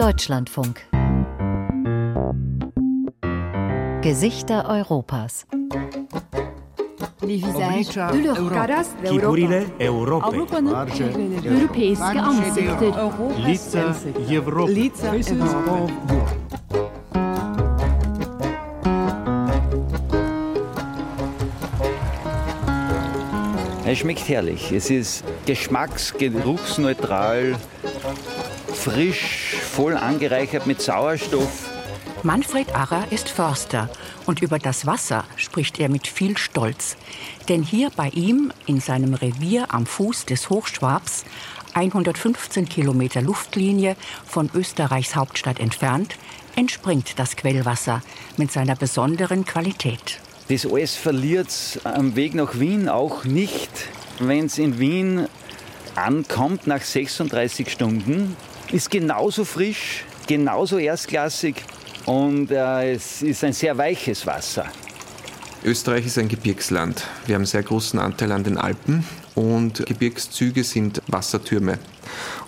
Deutschlandfunk. Gesichter Europas. Oblicza Europa. Chipurile Europei. Europäische Ansichter. Lica Europy. Es schmeckt herrlich. Es ist geschmacksgeruchsneutral, frisch, voll angereichert mit Sauerstoff. Manfred Arrer ist Förster und über das Wasser spricht er mit viel Stolz. Denn hier bei ihm, in seinem Revier am Fuß des Hochschwabs, 115 Kilometer Luftlinie von Österreichs Hauptstadt entfernt, entspringt das Quellwasser mit seiner besonderen Qualität. Das alles verliert am Weg nach Wien auch nicht. Wenn es in Wien ankommt nach 36 Stunden, ist genauso frisch, genauso erstklassig. Und es ist ein sehr weiches Wasser. Österreich ist ein Gebirgsland. Wir haben einen sehr großen Anteil an den Alpen und Gebirgszüge sind Wassertürme.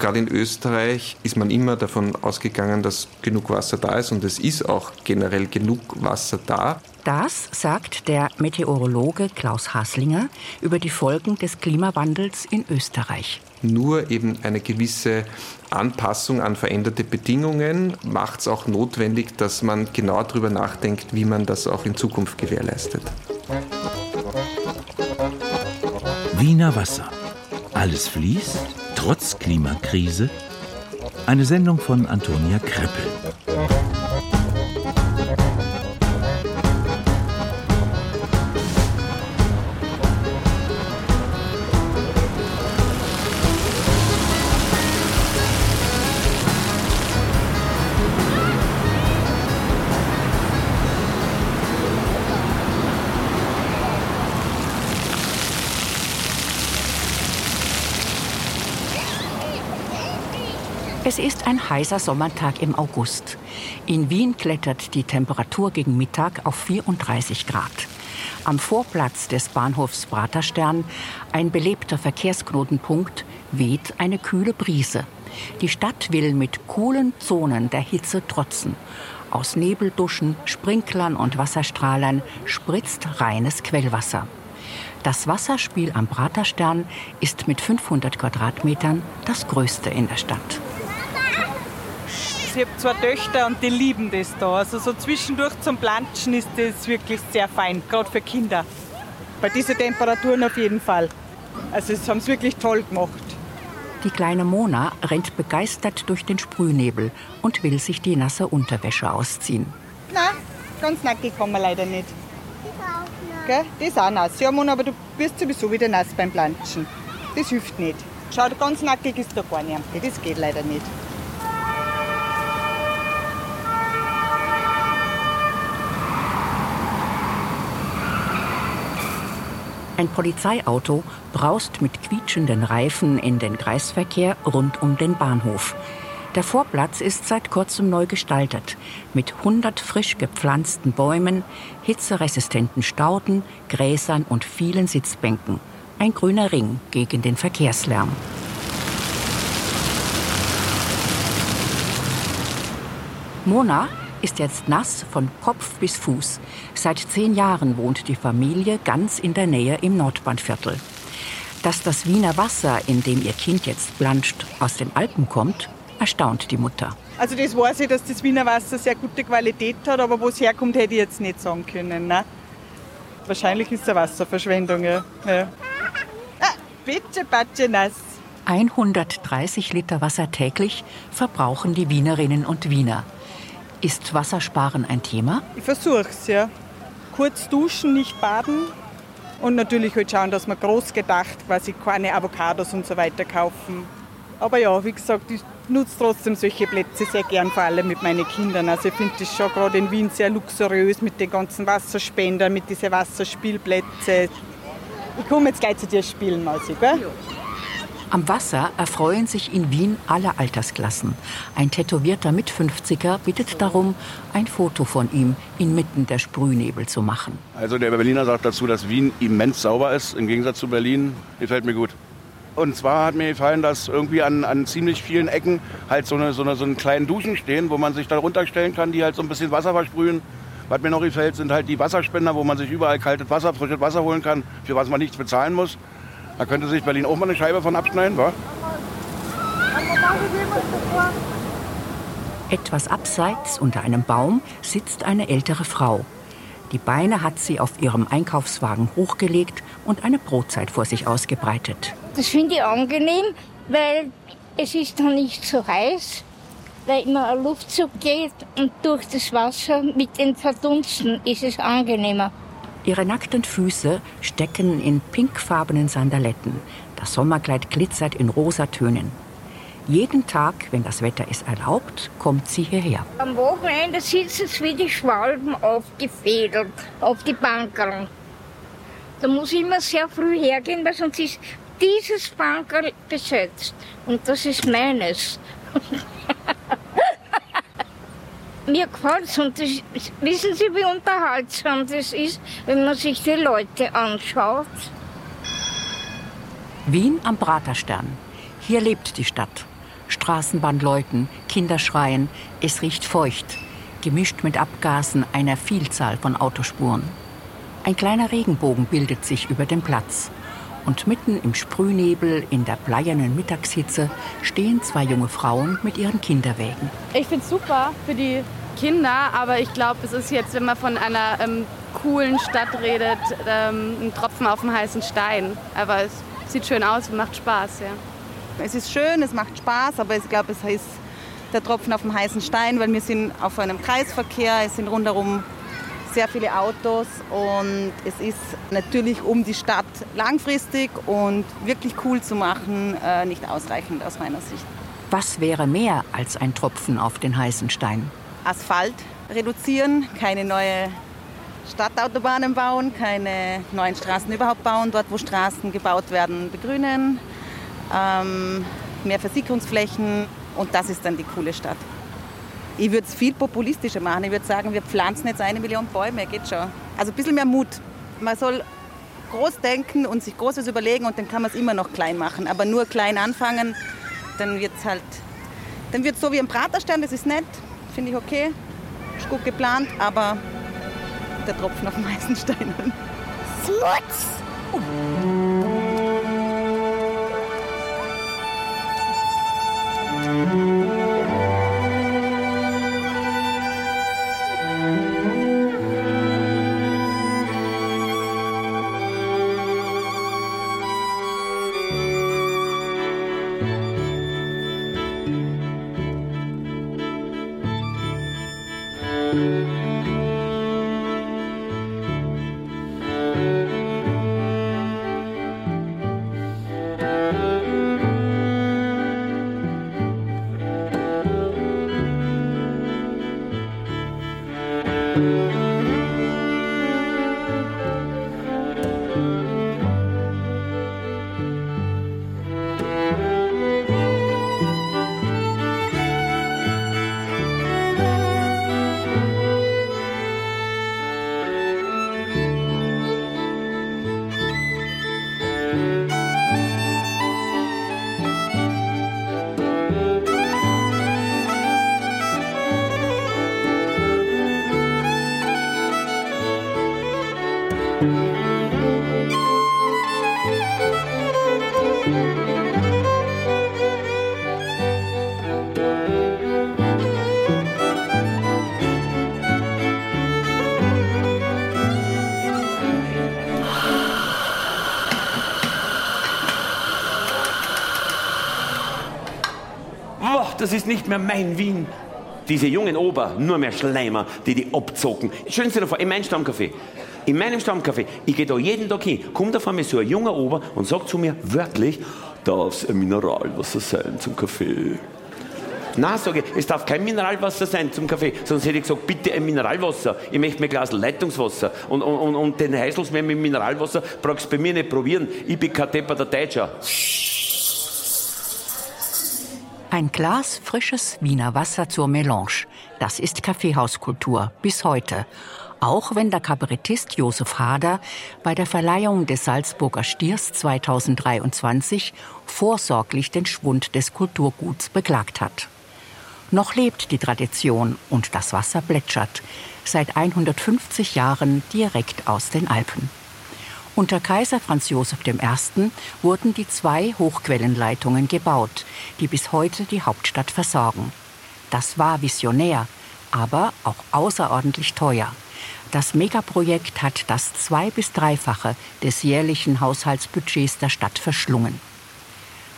Gerade in Österreich ist man immer davon ausgegangen, dass genug Wasser da ist und es ist auch generell genug Wasser da. Das sagt der Meteorologe Klaus Haslinger über die Folgen des Klimawandels in Österreich. Nur eben eine gewisse Anpassung an veränderte Bedingungen macht es auch notwendig, dass man genau darüber nachdenkt, wie man das auch in Zukunft gewährleistet. Wiener Wasser. Alles fließt, trotz Klimakrise. Eine Sendung von Antonia Kreppel. Es ist ein heißer Sommertag im August. In Wien klettert die Temperatur gegen Mittag auf 34 Grad. Am Vorplatz des Bahnhofs Praterstern, ein belebter Verkehrsknotenpunkt, weht eine kühle Brise. Die Stadt will mit coolen Zonen der Hitze trotzen. Aus Nebelduschen, Sprinklern und Wasserstrahlern spritzt reines Quellwasser. Das Wasserspiel am Praterstern ist mit 500 Quadratmetern das größte in der Stadt. Ich habe zwei Töchter und die lieben das da. Also so zwischendurch zum Planschen ist das wirklich sehr fein, gerade für Kinder. Bei diesen Temperaturen auf jeden Fall. Also das haben sie wirklich toll gemacht. Die kleine Mona rennt begeistert durch den Sprühnebel und will sich die nasse Unterwäsche ausziehen. Nein, ganz nackig kann man leider nicht. Gell? Das ist auch nass. Ja, Mona, aber du wirst sowieso wieder nass beim Planschen. Das hilft nicht. Schau, ganz nackig ist da gar nicht. Das geht leider nicht. Ein Polizeiauto braust mit quietschenden Reifen in den Kreisverkehr rund um den Bahnhof. Der Vorplatz ist seit kurzem neu gestaltet, mit 100 frisch gepflanzten Bäumen, hitzeresistenten Stauden, Gräsern und vielen Sitzbänken. Ein grüner Ring gegen den Verkehrslärm. Mona ist jetzt nass von Kopf bis Fuß. Seit 10 Jahren wohnt die Familie ganz in der Nähe im Nordbahnviertel. Dass das Wiener Wasser, in dem ihr Kind jetzt planscht, aus den Alpen kommt, erstaunt die Mutter. Also das weiß ich, dass das Wiener Wasser sehr gute Qualität hat, aber wo es herkommt, hätte ich jetzt nicht sagen können. Ne? Wahrscheinlich ist es eine Wasserverschwendung. Ja. Ja. Ah, bitte, Patsche, nass. 130 Liter Wasser täglich verbrauchen die Wienerinnen und Wiener. Ist Wassersparen ein Thema? Ich versuch's, ja. Kurz duschen, nicht baden. Und natürlich halt schauen, dass wir groß gedacht quasi keine Avocados und so weiter kaufen. Aber ja, wie gesagt, ich nutze trotzdem solche Plätze sehr gern, vor allem mit meinen Kindern. Also ich finde das schon gerade in Wien sehr luxuriös mit den ganzen Wasserspendern, mit diesen Wasserspielplätzen. Ich komme jetzt gleich zu dir spielen, Mausi, gell? Ja. Am Wasser erfreuen sich in Wien alle Altersklassen. Ein tätowierter Mit-50er bittet darum, ein Foto von ihm inmitten der Sprühnebel zu machen. Also der Berliner sagt dazu, dass Wien immens sauber ist, im Gegensatz zu Berlin. Gefällt mir gut. Und zwar hat mir gefallen, dass irgendwie an ziemlich vielen Ecken halt so einen kleinen Duschen stehen, wo man sich da runterstellen kann, die halt so ein bisschen Wasser versprühen. Was mir noch gefällt, sind halt die Wasserspender, wo man sich überall kaltes Wasser, frisches Wasser holen kann, für was man nichts bezahlen muss. Da könnte sich Berlin auch mal eine Scheibe von abschneiden, wa? Etwas abseits unter einem Baum sitzt eine ältere Frau. Die Beine hat sie auf ihrem Einkaufswagen hochgelegt und eine Brotzeit vor sich ausgebreitet. Das finde ich angenehm, weil es ist noch nicht so heiß, weil immer ein Luftzug geht und durch das Wasser mit den Verdunsten ist es angenehmer. Ihre nackten Füße stecken in pinkfarbenen Sandaletten. Das Sommerkleid glitzert in Rosatönen. Jeden Tag, wenn das Wetter es erlaubt, kommt sie hierher. Am Wochenende sitzen sie wie die Schwalben aufgefädelt, auf die Bankerl. Da muss ich immer sehr früh hergehen, weil sonst ist dieses Bankerl besetzt. Und das ist meines. Mir gefällt es und das, wissen Sie, wie unterhaltsam das ist, wenn man sich die Leute anschaut. Wien am Praterstern. Hier lebt die Stadt. Straßenbahn läuten, Kinder schreien, es riecht feucht. Gemischt mit Abgasen einer Vielzahl von Autospuren. Ein kleiner Regenbogen bildet sich über dem Platz. Und mitten im Sprühnebel, in der bleiernen Mittagshitze, stehen zwei junge Frauen mit ihren Kinderwägen. Ich finde es super für die Kinder, aber ich glaube, es ist jetzt, wenn man von einer coolen Stadt redet, ein Tropfen auf dem heißen Stein. Aber es sieht schön aus und macht Spaß, ja. Es ist schön, es macht Spaß, aber ich glaube, es heißt der Tropfen auf dem heißen Stein, weil wir sind auf einem Kreisverkehr, es sind rundherum sehr viele Autos und es ist natürlich, um die Stadt langfristig und wirklich cool zu machen, nicht ausreichend aus meiner Sicht. Was wäre mehr als ein Tropfen auf den heißen Stein? Asphalt reduzieren, keine neue Stadtautobahnen bauen, keine neuen Straßen überhaupt bauen, dort wo Straßen gebaut werden, begrünen, mehr Versickerungsflächen und das ist dann die coole Stadt. Ich würde es viel populistischer machen. Ich würde sagen, wir pflanzen jetzt 1 Million Bäume, geht schon. Also ein bisschen mehr Mut. Man soll groß denken und sich Großes überlegen und dann kann man es immer noch klein machen. Aber nur klein anfangen, dann wird es halt, dann wird's so wie im Praterstern, das ist nett, finde ich okay, ist gut geplant, aber der Tropfen auf dem heißen Stein. Schmutz! Das ist nicht mehr mein Wien. Diese jungen Ober, nur mehr Schleimer, die abzocken. Schönste davon, in meinem Stammcafé. In meinem Stammcafé, ich gehe da jeden Tag hin, kommt auf einmal so ein junger Ober und sagt zu mir wörtlich, darf es ein Mineralwasser sein zum Kaffee? Nein, sage ich, es darf kein Mineralwasser sein zum Kaffee, sonst hätte ich gesagt, bitte ein Mineralwasser. Ich möchte mir ein Glas Leitungswasser. Und den Heißelsmeer mit Mineralwasser brauchst du bei mir nicht probieren. Ich bin kein Depper der Deutscher. Ein Glas frisches Wiener Wasser zur Melange. Das ist Kaffeehauskultur bis heute. Auch wenn der Kabarettist Josef Hader bei der Verleihung des Salzburger Stiers 2023 vorsorglich den Schwund des Kulturguts beklagt hat. Noch lebt die Tradition und das Wasser plätschert, seit 150 Jahren direkt aus den Alpen. Unter Kaiser Franz Joseph I. wurden die 2 Hochquellenleitungen gebaut, die bis heute die Hauptstadt versorgen. Das war visionär, aber auch außerordentlich teuer. Das Megaprojekt hat das 2- bis 3-fache des jährlichen Haushaltsbudgets der Stadt verschlungen.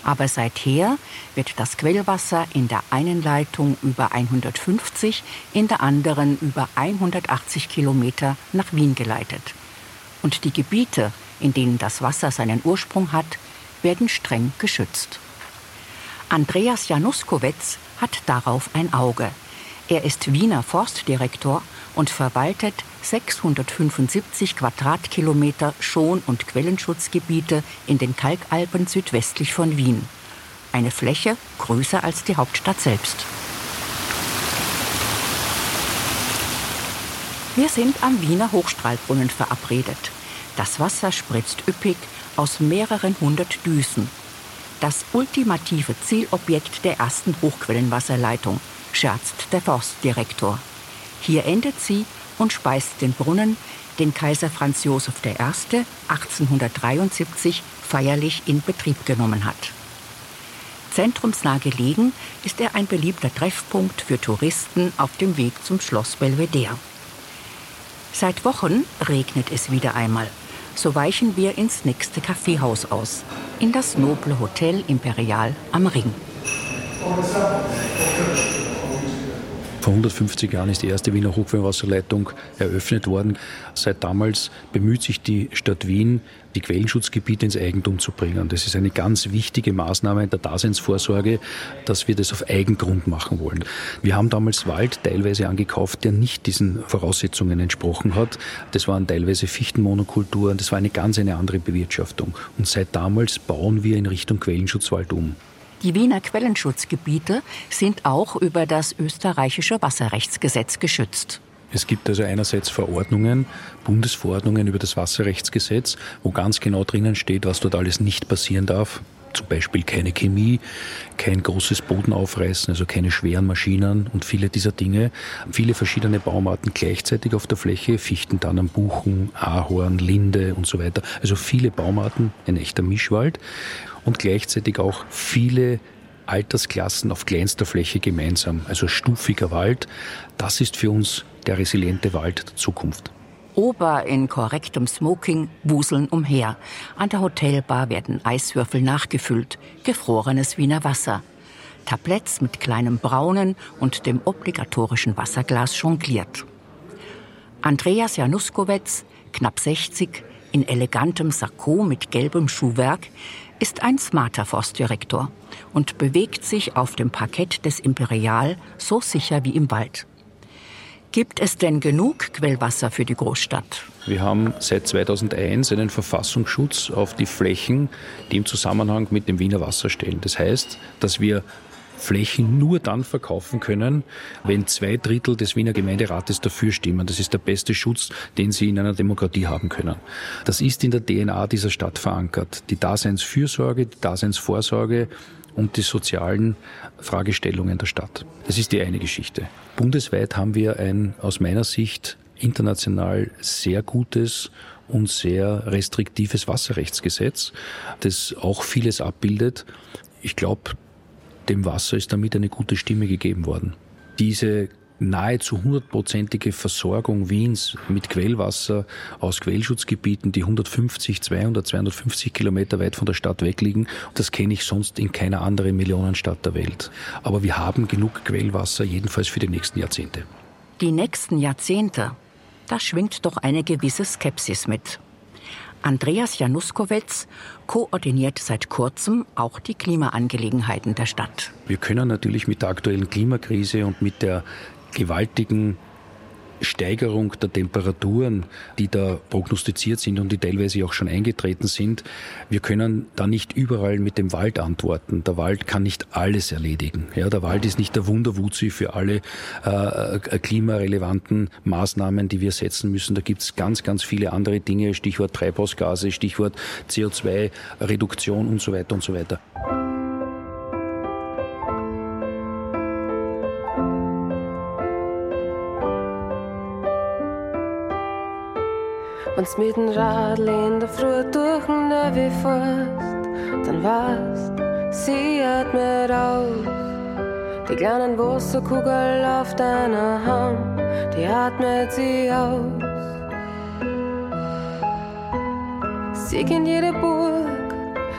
Aber seither wird das Quellwasser in der einen Leitung über 150, in der anderen über 180 Kilometer nach Wien geleitet. Und die Gebiete, in denen das Wasser seinen Ursprung hat, werden streng geschützt. Andreas Januskowetz hat darauf ein Auge. Er ist Wiener Forstdirektor und verwaltet 675 Quadratkilometer Schon- und Quellenschutzgebiete in den Kalkalpen südwestlich von Wien. Eine Fläche größer als die Hauptstadt selbst. Wir sind am Wiener Hochstrahlbrunnen verabredet. Das Wasser spritzt üppig aus mehreren 100 Düsen. Das ultimative Zielobjekt der ersten Hochquellenwasserleitung, scherzt der Forstdirektor. Hier endet sie und speist den Brunnen, den Kaiser Franz Joseph I. 1873 feierlich in Betrieb genommen hat. Zentrumsnah gelegen ist er ein beliebter Treffpunkt für Touristen auf dem Weg zum Schloss Belvedere. Seit Wochen regnet es wieder einmal. So weichen wir ins nächste Kaffeehaus aus, in das noble Hotel Imperial am Ring. Vor 150 Jahren ist die erste Wiener Hochquellenwasserleitung eröffnet worden. Seit damals bemüht sich die Stadt Wien, die Quellenschutzgebiete ins Eigentum zu bringen. Das ist eine ganz wichtige Maßnahme der Daseinsvorsorge, dass wir das auf Eigengrund machen wollen. Wir haben damals Wald teilweise angekauft, der nicht diesen Voraussetzungen entsprochen hat. Das waren teilweise Fichtenmonokulturen, das war eine ganz andere Bewirtschaftung. Und seit damals bauen wir in Richtung Quellenschutzwald um. Die Wiener Quellenschutzgebiete sind auch über das österreichische Wasserrechtsgesetz geschützt. Es gibt also einerseits Verordnungen, Bundesverordnungen über das Wasserrechtsgesetz, wo ganz genau drinnen steht, was dort alles nicht passieren darf. Zum Beispiel keine Chemie, kein großes Bodenaufreißen, also keine schweren Maschinen und viele dieser Dinge. Viele verschiedene Baumarten gleichzeitig auf der Fläche, Fichten, Tannen, Buchen, Ahorn, Linde und so weiter. Also viele Baumarten, ein echter Mischwald und gleichzeitig auch viele Altersklassen auf kleinster Fläche gemeinsam. Also stufiger Wald, das ist für uns der resiliente Wald der Zukunft. Ober in korrektem Smoking wuseln umher. An der Hotelbar werden Eiswürfel nachgefüllt, gefrorenes Wiener Wasser. Tabletts mit kleinem Braunen und dem obligatorischen Wasserglas jongliert. Andreas Januskowetz, knapp 60, in elegantem Sakko mit gelbem Schuhwerk, ist ein smarter Forstdirektor und bewegt sich auf dem Parkett des Imperial so sicher wie im Wald. Gibt es denn genug Quellwasser für die Großstadt? Wir haben seit 2001 einen Verfassungsschutz auf die Flächen, die im Zusammenhang mit dem Wiener Wasser stehen. Das heißt, dass wir Flächen nur dann verkaufen können, wenn 2/3 des Wiener Gemeinderates dafür stimmen. Das ist der beste Schutz, den Sie in einer Demokratie haben können. Das ist in der DNA dieser Stadt verankert. Die Daseinsfürsorge, die Daseinsvorsorge und die sozialen Fragestellungen der Stadt. Das ist die eine Geschichte. Bundesweit haben wir ein aus meiner Sicht international sehr gutes und sehr restriktives Wasserrechtsgesetz, das auch vieles abbildet. Ich glaube, dem Wasser ist damit eine gute Stimme gegeben worden. Diese nahezu 100-prozentige Versorgung Wiens mit Quellwasser aus Quellschutzgebieten, die 150, 200, 250 Kilometer weit von der Stadt weg liegen, das kenne ich sonst in keiner anderen Millionenstadt der Welt. Aber wir haben genug Quellwasser, jedenfalls für die nächsten Jahrzehnte. Die nächsten Jahrzehnte, da schwingt doch eine gewisse Skepsis mit. Andreas Januskowetz koordiniert seit kurzem auch die Klimaangelegenheiten der Stadt. Wir können natürlich mit der aktuellen Klimakrise und mit der gewaltigen Steigerung der Temperaturen, die da prognostiziert sind und die teilweise auch schon eingetreten sind. Wir können da nicht überall mit dem Wald antworten. Der Wald kann nicht alles erledigen. Ja, der Wald ist nicht der Wunderwuzi für alle klimarelevanten Maßnahmen, die wir setzen müssen. Da gibt es ganz, ganz viele andere Dinge, Stichwort Treibhausgase, Stichwort CO2-Reduktion und so weiter und so weiter. Wenn's mit dem Radl in der Früh durch den Navi fährst, dann weißt, sie atmet auf. Die kleinen Wasserkugeln auf deiner Hand, die atmet sie aus. Sieg in jeder Burg,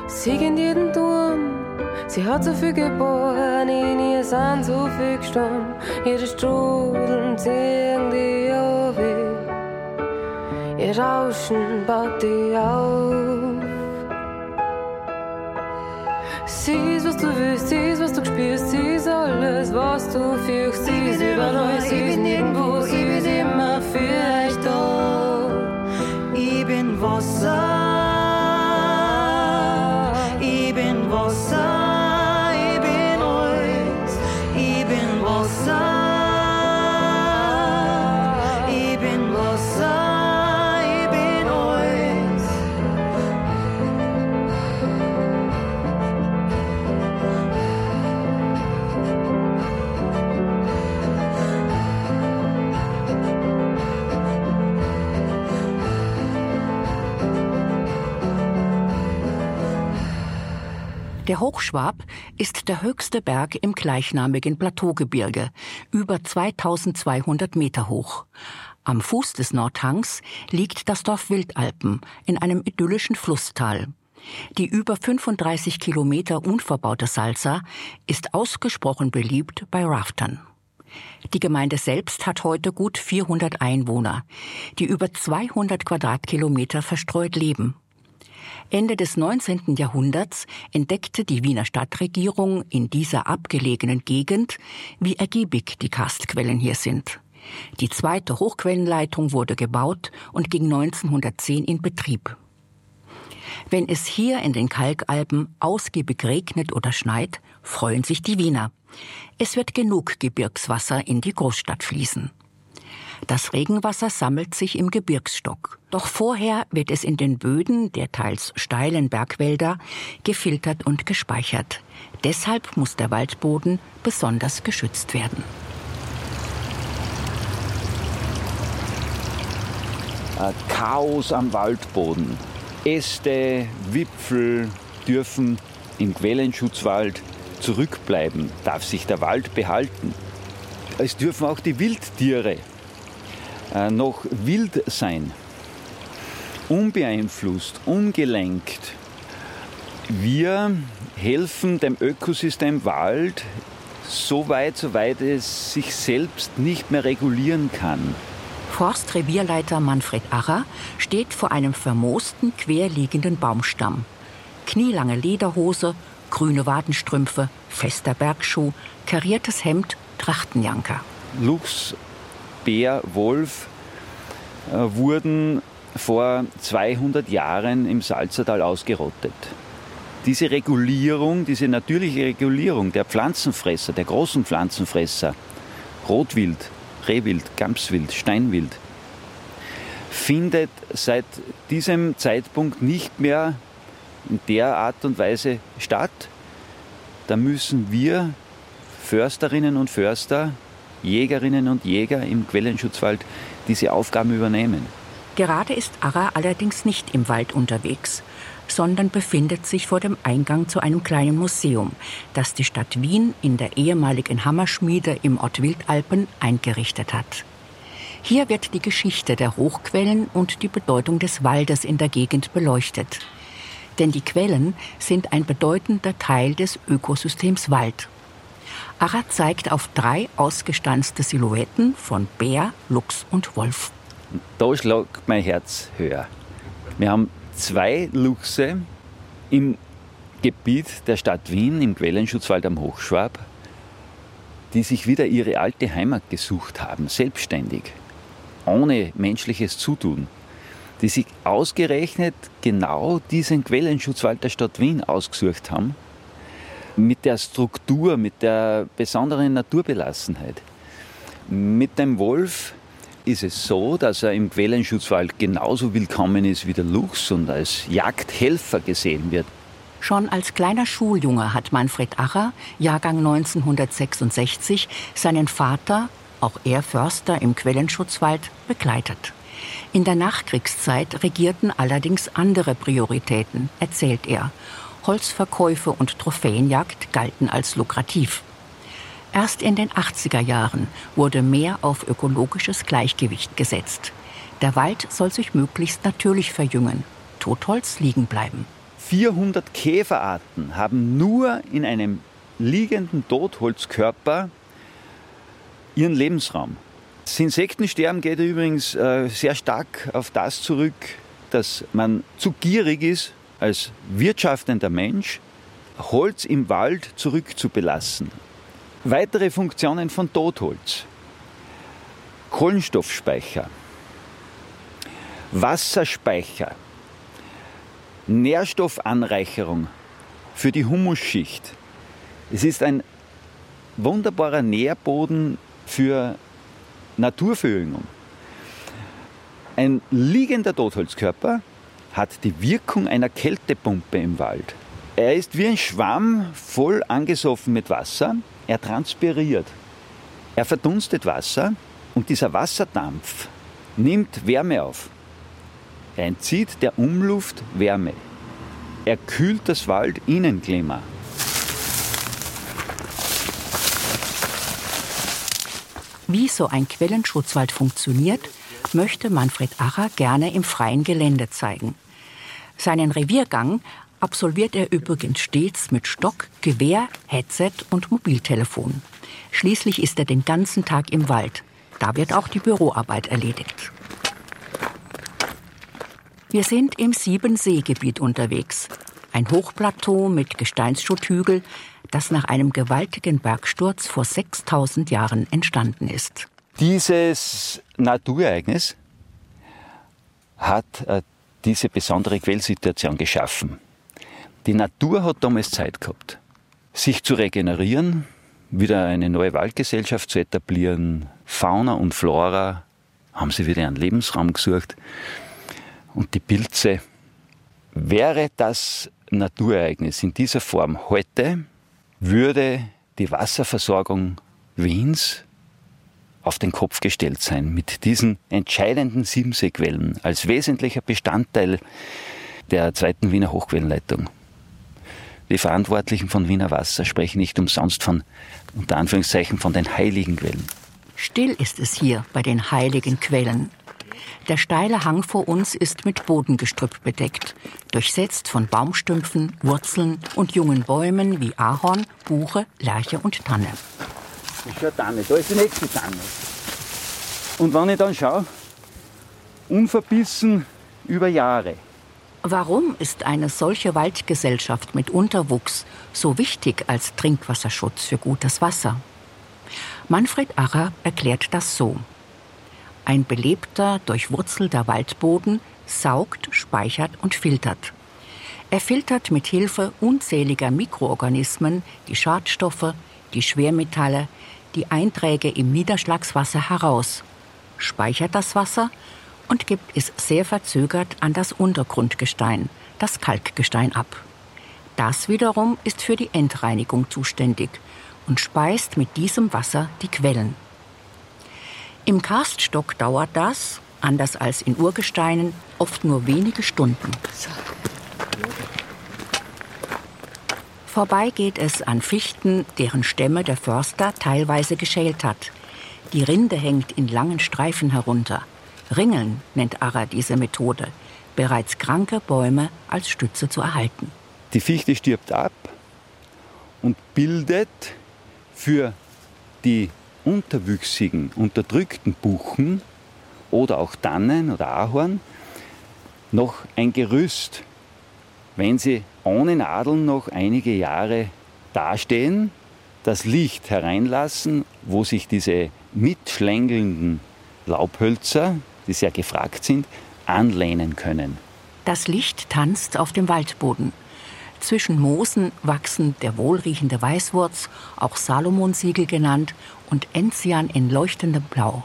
sieg in jedem Turm, sie hat so viel geboren, in ihr sind so viel gestorben. Ihre Strudeln ziehen die Ovi, ihr Rauschen baut dich auf. Sie ist, was du willst, sie ist, was du spürst, sie ist alles, was du fühlst. Sie ist überall, sie ist nirgendwo, sie ist immer für euch da. Ich bin Wasser, ich bin Wasser, ich bin alles, ich bin Wasser. Der Hochschwab ist der höchste Berg im gleichnamigen Plateaugebirge, über 2200 Meter hoch. Am Fuß des Nordhangs liegt das Dorf Wildalpen in einem idyllischen Flusstal. Die über 35 Kilometer unverbaute Salza ist ausgesprochen beliebt bei Raftern. Die Gemeinde selbst hat heute gut 400 Einwohner, die über 200 Quadratkilometer verstreut leben. Ende des 19. Jahrhunderts entdeckte die Wiener Stadtregierung in dieser abgelegenen Gegend, wie ergiebig die Karstquellen hier sind. Die zweite Hochquellenleitung wurde gebaut und ging 1910 in Betrieb. Wenn es hier in den Kalkalpen ausgiebig regnet oder schneit, freuen sich die Wiener. Es wird genug Gebirgswasser in die Großstadt fließen. Das Regenwasser sammelt sich im Gebirgsstock. Doch vorher wird es in den Böden der teils steilen Bergwälder gefiltert und gespeichert. Deshalb muss der Waldboden besonders geschützt werden. Chaos am Waldboden. Äste, Wipfel dürfen im Quellenschutzwald zurückbleiben. Darf sich der Wald behalten. Es dürfen auch die Wildtiere noch wild sein, unbeeinflusst, ungelenkt. Wir helfen dem Ökosystem Wald soweit es sich selbst nicht mehr regulieren kann. Forstrevierleiter Manfred Arrer steht vor einem vermoosten, querliegenden Baumstamm. Knielange Lederhose, grüne Wadenstrümpfe, fester Bergschuh, kariertes Hemd, Trachtenjanker. Luchs, Bär, Wolf wurden vor 200 Jahren im Salzatal ausgerottet. Diese Regulierung, diese natürliche Regulierung der Pflanzenfresser, der großen Pflanzenfresser, Rotwild, Rehwild, Gamswild, Steinwild, findet seit diesem Zeitpunkt nicht mehr in der Art und Weise statt. Da müssen wir Försterinnen und Förster, Jägerinnen und Jäger im Quellenschutzwald diese Aufgaben übernehmen. Gerade ist Arrer allerdings nicht im Wald unterwegs, sondern befindet sich vor dem Eingang zu einem kleinen Museum, das die Stadt Wien in der ehemaligen Hammerschmiede im Ort Wildalpen eingerichtet hat. Hier wird die Geschichte der Hochquellen und die Bedeutung des Waldes in der Gegend beleuchtet. Denn die Quellen sind ein bedeutender Teil des Ökosystems Wald. Arrer zeigt auf 3 ausgestanzte Silhouetten von Bär, Luchs und Wolf. Da schlägt mein Herz höher. Wir haben 2 Luchse im Gebiet der Stadt Wien, im Quellenschutzwald am Hochschwab, die sich wieder ihre alte Heimat gesucht haben, selbstständig. ohne menschliches Zutun, die sich ausgerechnet genau diesen Quellenschutzwald der Stadt Wien ausgesucht haben, mit der Struktur, mit der besonderen Naturbelassenheit. Mit dem Wolf ist es so, dass er im Quellenschutzwald genauso willkommen ist wie der Luchs und als Jagdhelfer gesehen wird. Schon als kleiner Schuljunge hat Manfred Arrer, Jahrgang 1966, seinen Vater, auch er Förster im Quellenschutzwald, begleitet. In der Nachkriegszeit regierten allerdings andere Prioritäten, erzählt er. Holzverkäufe und Trophäenjagd galten als lukrativ. Erst in den 80er Jahren wurde mehr auf ökologisches Gleichgewicht gesetzt. Der Wald soll sich möglichst natürlich verjüngen, Totholz liegen bleiben. 400 Käferarten haben nur in einem liegenden Totholzkörper ihren Lebensraum. Das Insektensterben geht übrigens sehr stark auf das zurück, dass man zu gierig ist, als wirtschaftender Mensch Holz im Wald zurückzubelassen. Weitere Funktionen von Totholz: Kohlenstoffspeicher, Wasserspeicher, Nährstoffanreicherung für die Humusschicht. Es ist ein wunderbarer Nährboden für Naturverjüngung. Ein liegender Totholzkörper hat die Wirkung einer Kältepumpe im Wald. Er ist wie ein Schwamm, voll angesoffen mit Wasser. Er transpiriert. Er verdunstet Wasser und dieser Wasserdampf nimmt Wärme auf. Er entzieht der Umluft Wärme. Er kühlt das Waldinnenklima. Wie so ein Quellenschutzwald funktioniert, möchte Manfred Arrer gerne im freien Gelände zeigen. Seinen Reviergang absolviert er übrigens stets mit Stock, Gewehr, Headset und Mobiltelefon. Schließlich ist er den ganzen Tag im Wald. Da wird auch die Büroarbeit erledigt. Wir sind im Siebenseegebiet unterwegs. Ein Hochplateau mit Gesteinsschutt-Hügel, das nach einem gewaltigen Bergsturz vor 6000 Jahren entstanden ist. Dieses Naturereignis hat diese besondere Quellsituation geschaffen. Die Natur hat damals Zeit gehabt, sich zu regenerieren, wieder eine neue Waldgesellschaft zu etablieren. Fauna und Flora haben sie wieder einen Lebensraum gesucht. Und die Pilze. Wäre das Naturereignis in dieser Form heute, würde die Wasserversorgung Wiens auf den Kopf gestellt sein, mit diesen entscheidenden Siebenseequellen als wesentlicher Bestandteil der zweiten Wiener Hochquellenleitung. Die Verantwortlichen von Wiener Wasser sprechen nicht umsonst von, unter Anführungszeichen, von den heiligen Quellen. Still ist es hier bei den heiligen Quellen. Der steile Hang vor uns ist mit Bodengestrüpp bedeckt, durchsetzt von Baumstümpfen, Wurzeln und jungen Bäumen wie Ahorn, Buche, Lärche und Tanne. Ich schaue Tanne, da ist die nächste Tanne. Und wenn ich dann schaue, unverbissen über Jahre. Warum ist eine solche Waldgesellschaft mit Unterwuchs so wichtig als Trinkwasserschutz für gutes Wasser? Manfred Arrer erklärt das so. Ein belebter, durchwurzelter Waldboden saugt, speichert und filtert. Er filtert mit Hilfe unzähliger Mikroorganismen die Schadstoffe, die Schwermetalle, die Einträge im Niederschlagswasser heraus, speichert das Wasser und gibt es sehr verzögert an das Untergrundgestein, das Kalkgestein, ab. Das wiederum ist für die Endreinigung zuständig und speist mit diesem Wasser die Quellen. Im Karststock dauert das, anders als in Urgesteinen, oft nur wenige Stunden. Vorbei geht es an Fichten, deren Stämme der Förster teilweise geschält hat. Die Rinde hängt in langen Streifen herunter. Ringeln nennt Arrer diese Methode, bereits kranke Bäume als Stütze zu erhalten. Die Fichte stirbt ab und bildet für die unterwüchsigen, unterdrückten Buchen oder auch Tannen oder Ahorn noch ein Gerüst, wenn sie ohne Nadeln noch einige Jahre dastehen, das Licht hereinlassen, wo sich diese mitschlängelnden Laubhölzer, die sehr gefragt sind, anlehnen können. Das Licht tanzt auf dem Waldboden. Zwischen Moosen wachsen der wohlriechende Weißwurz, auch Salomonsiegel genannt, und Enzian in leuchtendem Blau.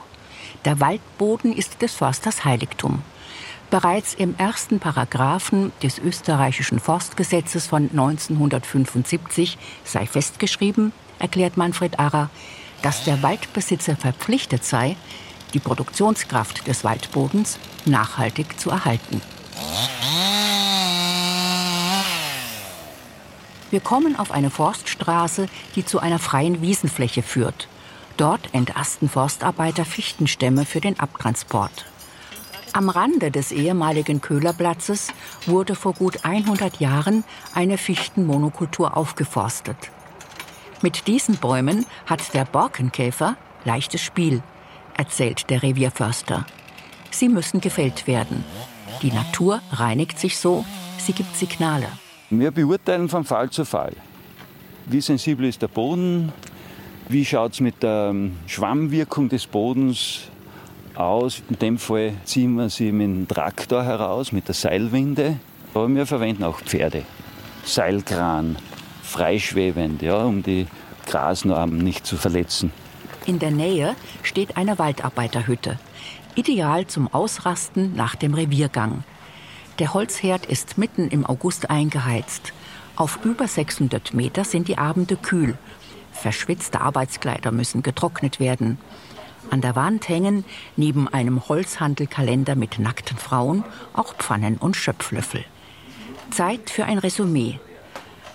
Der Waldboden ist des Försters Heiligtum. Bereits im ersten Paragraphen des österreichischen Forstgesetzes von 1975 sei festgeschrieben, erklärt Manfred Arrer, dass der Waldbesitzer verpflichtet sei, die Produktionskraft des Waldbodens nachhaltig zu erhalten. Wir kommen auf eine Forststraße, die zu einer freien Wiesenfläche führt. Dort entasten Forstarbeiter Fichtenstämme für den Abtransport. Am Rande des ehemaligen Köhlerplatzes wurde vor gut 100 Jahren eine Fichtenmonokultur aufgeforstet. Mit diesen Bäumen hat der Borkenkäfer leichtes Spiel, erzählt der Revierförster. Sie müssen gefällt werden. Die Natur reinigt sich so, sie gibt Signale. Wir beurteilen von Fall zu Fall. Wie sensibel ist der Boden? Wie schaut es mit der Schwammwirkung des Bodens aus? In dem Fall ziehen wir sie mit dem Traktor heraus, mit der Seilwinde. Aber wir verwenden auch Pferde. Seilkran, freischwebend, ja, um die Grasnormen nicht zu verletzen. In der Nähe steht eine Waldarbeiterhütte. Ideal zum Ausrasten nach dem Reviergang. Der Holzherd ist mitten im August eingeheizt. Auf über 600 Meter sind die Abende kühl. Verschwitzte Arbeitskleider müssen getrocknet werden. An der Wand hängen, neben einem Holzhandelkalender mit nackten Frauen, auch Pfannen und Schöpflöffel. Zeit für ein Resümee.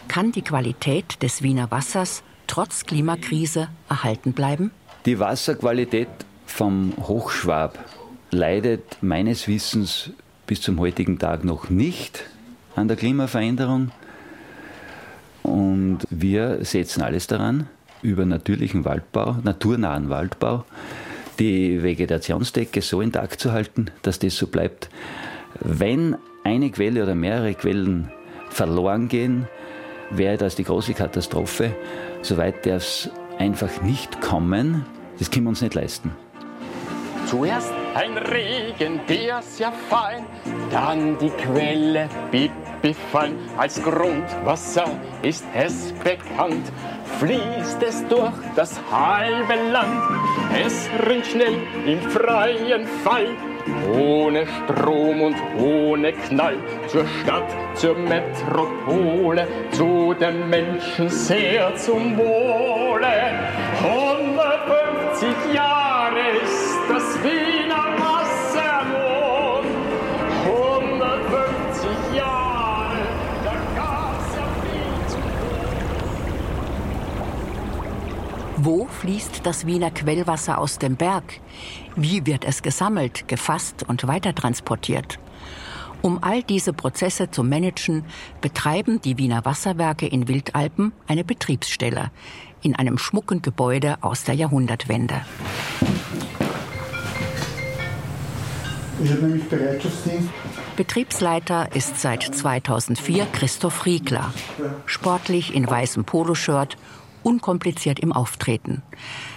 Kann die Qualität des Wiener Wassers trotz Klimakrise erhalten bleiben? Die Wasserqualität vom Hochschwab leidet meines Wissens bis zum heutigen Tag noch nicht an der Klimaveränderung. Und wir setzen alles daran, über natürlichen Waldbau, naturnahen Waldbau, die Vegetationsdecke so intakt zu halten, dass das so bleibt. Wenn eine Quelle oder mehrere Quellen verloren gehen, wäre das die große Katastrophe. Soweit darf es einfach nicht kommen. Das können wir uns nicht leisten. Zuerst ein Regen, der ist ja fein, dann die Quelle Bibifein. Als Grundwasser ist es bekannt, fließt es durch das halbe Land. Es rinnt schnell im freien Fall, ohne Strom und ohne Knall. Zur Stadt, zur Metropole, zu den Menschen sehr zum Wohle. 150 Jahre ist das Wiener Wasser wohl. 150 Jahre, da gab's ja viel zu tun. Wo fließt das Wiener Quellwasser aus dem Berg? Wie wird es gesammelt, gefasst und weitertransportiert? Um all diese Prozesse zu managen, betreiben die Wiener Wasserwerke in Wildalpen eine Betriebsstelle in einem schmucken Gebäude aus der Jahrhundertwende. Ich habe nämlich Bereitschaftsdienst. Betriebsleiter ist seit 2004 Christoph Riegler. Sportlich in weißem Poloshirt, unkompliziert im Auftreten.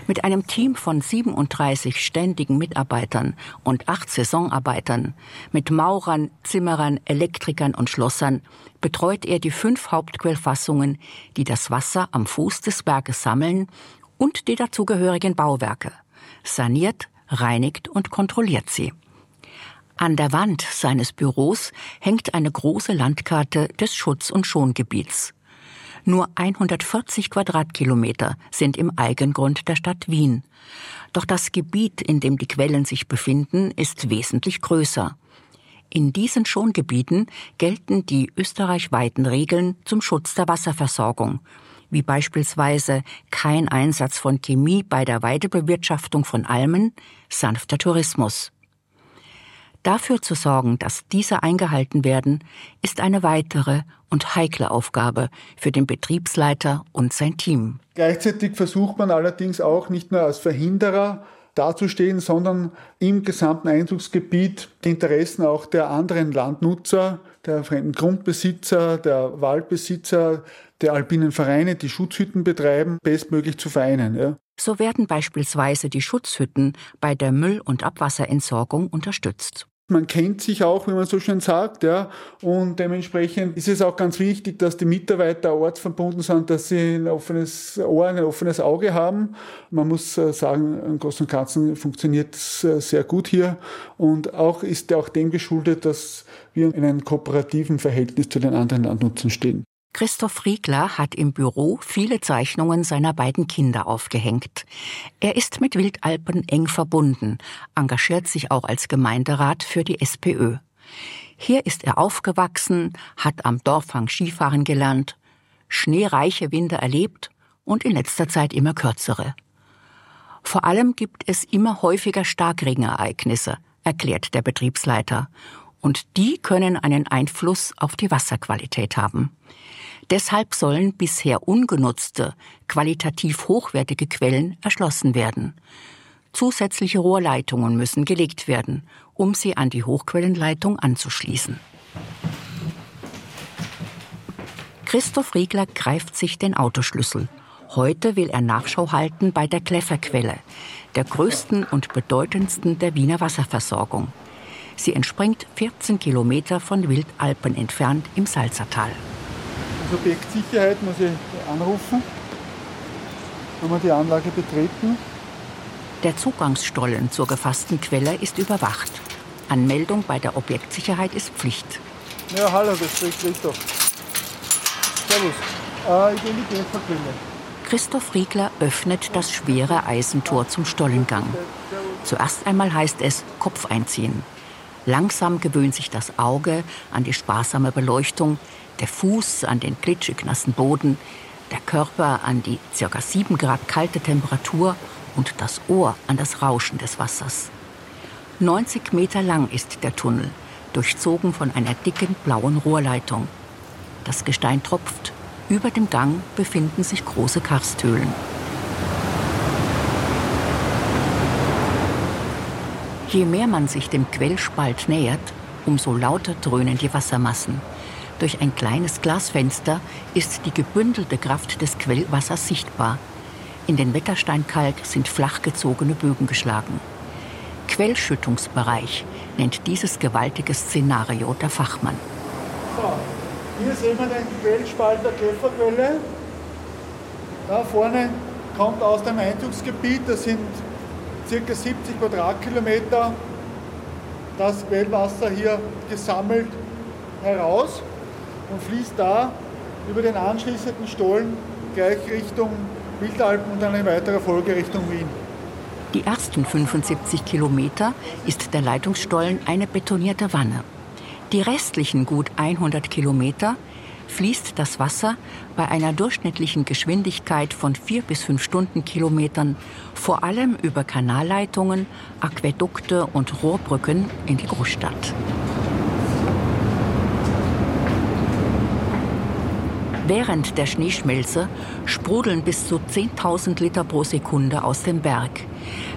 Mit einem Team von 37 ständigen Mitarbeitern und 8 Saisonarbeitern, mit Maurern, Zimmerern, Elektrikern und Schlossern, betreut er die 5 Hauptquellfassungen, die das Wasser am Fuß des Berges sammeln und die dazugehörigen Bauwerke. Saniert, reinigt und kontrolliert sie. An der Wand seines Büros hängt eine große Landkarte des Schutz- und Schongebiets. Nur 140 Quadratkilometer sind im Eigengrund der Stadt Wien. Doch das Gebiet, in dem die Quellen sich befinden, ist wesentlich größer. In diesen Schongebieten gelten die österreichweiten Regeln zum Schutz der Wasserversorgung, wie beispielsweise kein Einsatz von Chemie bei der Weidebewirtschaftung von Almen, sanfter Tourismus. Dafür zu sorgen, dass diese eingehalten werden, ist eine weitere und heikle Aufgabe für den Betriebsleiter und sein Team. Gleichzeitig versucht man allerdings auch, nicht nur als Verhinderer dazustehen, sondern im gesamten Einzugsgebiet die Interessen auch der anderen Landnutzer, der fremden Grundbesitzer, der Waldbesitzer, der alpinen Vereine, die Schutzhütten betreiben, bestmöglich zu vereinen. Ja. So werden beispielsweise die Schutzhütten bei der Müll- und Abwasserentsorgung unterstützt. Man kennt sich auch, wie man so schön sagt, ja. Und dementsprechend ist es auch ganz wichtig, dass die Mitarbeiter ortsverbunden sind, dass sie ein offenes Ohr, ein offenes Auge haben. Man muss sagen, im Großen und Ganzen funktioniert es sehr gut hier. Und auch ist auch dem geschuldet, dass wir in einem kooperativen Verhältnis zu den anderen Landnutzern stehen. Christoph Riegler hat im Büro viele Zeichnungen seiner beiden Kinder aufgehängt. Er ist mit Wildalpen eng verbunden, engagiert sich auch als Gemeinderat für die SPÖ. Hier ist er aufgewachsen, hat am Dorfhang Skifahren gelernt, schneereiche Winter erlebt und in letzter Zeit immer kürzere. Vor allem gibt es immer häufiger Starkregenereignisse, erklärt der Betriebsleiter. Und die können einen Einfluss auf die Wasserqualität haben. Deshalb sollen bisher ungenutzte, qualitativ hochwertige Quellen erschlossen werden. Zusätzliche Rohrleitungen müssen gelegt werden, um sie an die Hochquellenleitung anzuschließen. Christoph Riegler greift sich den Autoschlüssel. Heute will er Nachschau halten bei der Kläfferquelle, der größten und bedeutendsten der Wiener Wasserversorgung. Sie entspringt 14 Kilometer von Wildalpen entfernt im Salzatal. Das Objekt Sicherheit muss ich anrufen, wenn wir die Anlage betreten. Der Zugangsstollen zur gefassten Quelle ist überwacht. Anmeldung bei der Objektsicherheit ist Pflicht. Ja, hallo, das ist Christoph. Servus. Ich gehe in die Kläfferquelle. Christoph Riegler öffnet das schwere Eisentor zum Stollengang. Zuerst einmal heißt es Kopf einziehen. Langsam gewöhnt sich das Auge an die sparsame Beleuchtung, der Fuß an den klitscheknassen Boden, der Körper an die ca. 7 Grad kalte Temperatur und das Ohr an das Rauschen des Wassers. 90 Meter lang ist der Tunnel, durchzogen von einer dicken blauen Rohrleitung. Das Gestein tropft. Über dem Gang befinden sich große Karsthöhlen. Je mehr man sich dem Quellspalt nähert, umso lauter dröhnen die Wassermassen. Durch ein kleines Glasfenster ist die gebündelte Kraft des Quellwassers sichtbar. In den Wettersteinkalk sind flach gezogene Bögen geschlagen. Quellschüttungsbereich nennt dieses gewaltige Szenario der Fachmann. So, hier sehen wir den Quellspalt der Kläfferquelle. Da vorne kommt aus dem Einzugsgebiet, das sind circa 70 Quadratkilometer das Quellwasser hier gesammelt heraus und fließt da über den anschließenden Stollen gleich Richtung Wildalpen und dann in weiterer Folge Richtung Wien. Die ersten 75 Kilometer ist der Leitungsstollen eine betonierte Wanne. Die restlichen gut 100 Kilometer fließt das Wasser bei einer durchschnittlichen Geschwindigkeit von 4 bis 5 Stundenkilometern vor allem über Kanalleitungen, Aquädukte und Rohrbrücken in die Großstadt. Während der Schneeschmelze sprudeln bis zu 10.000 Liter pro Sekunde aus dem Berg.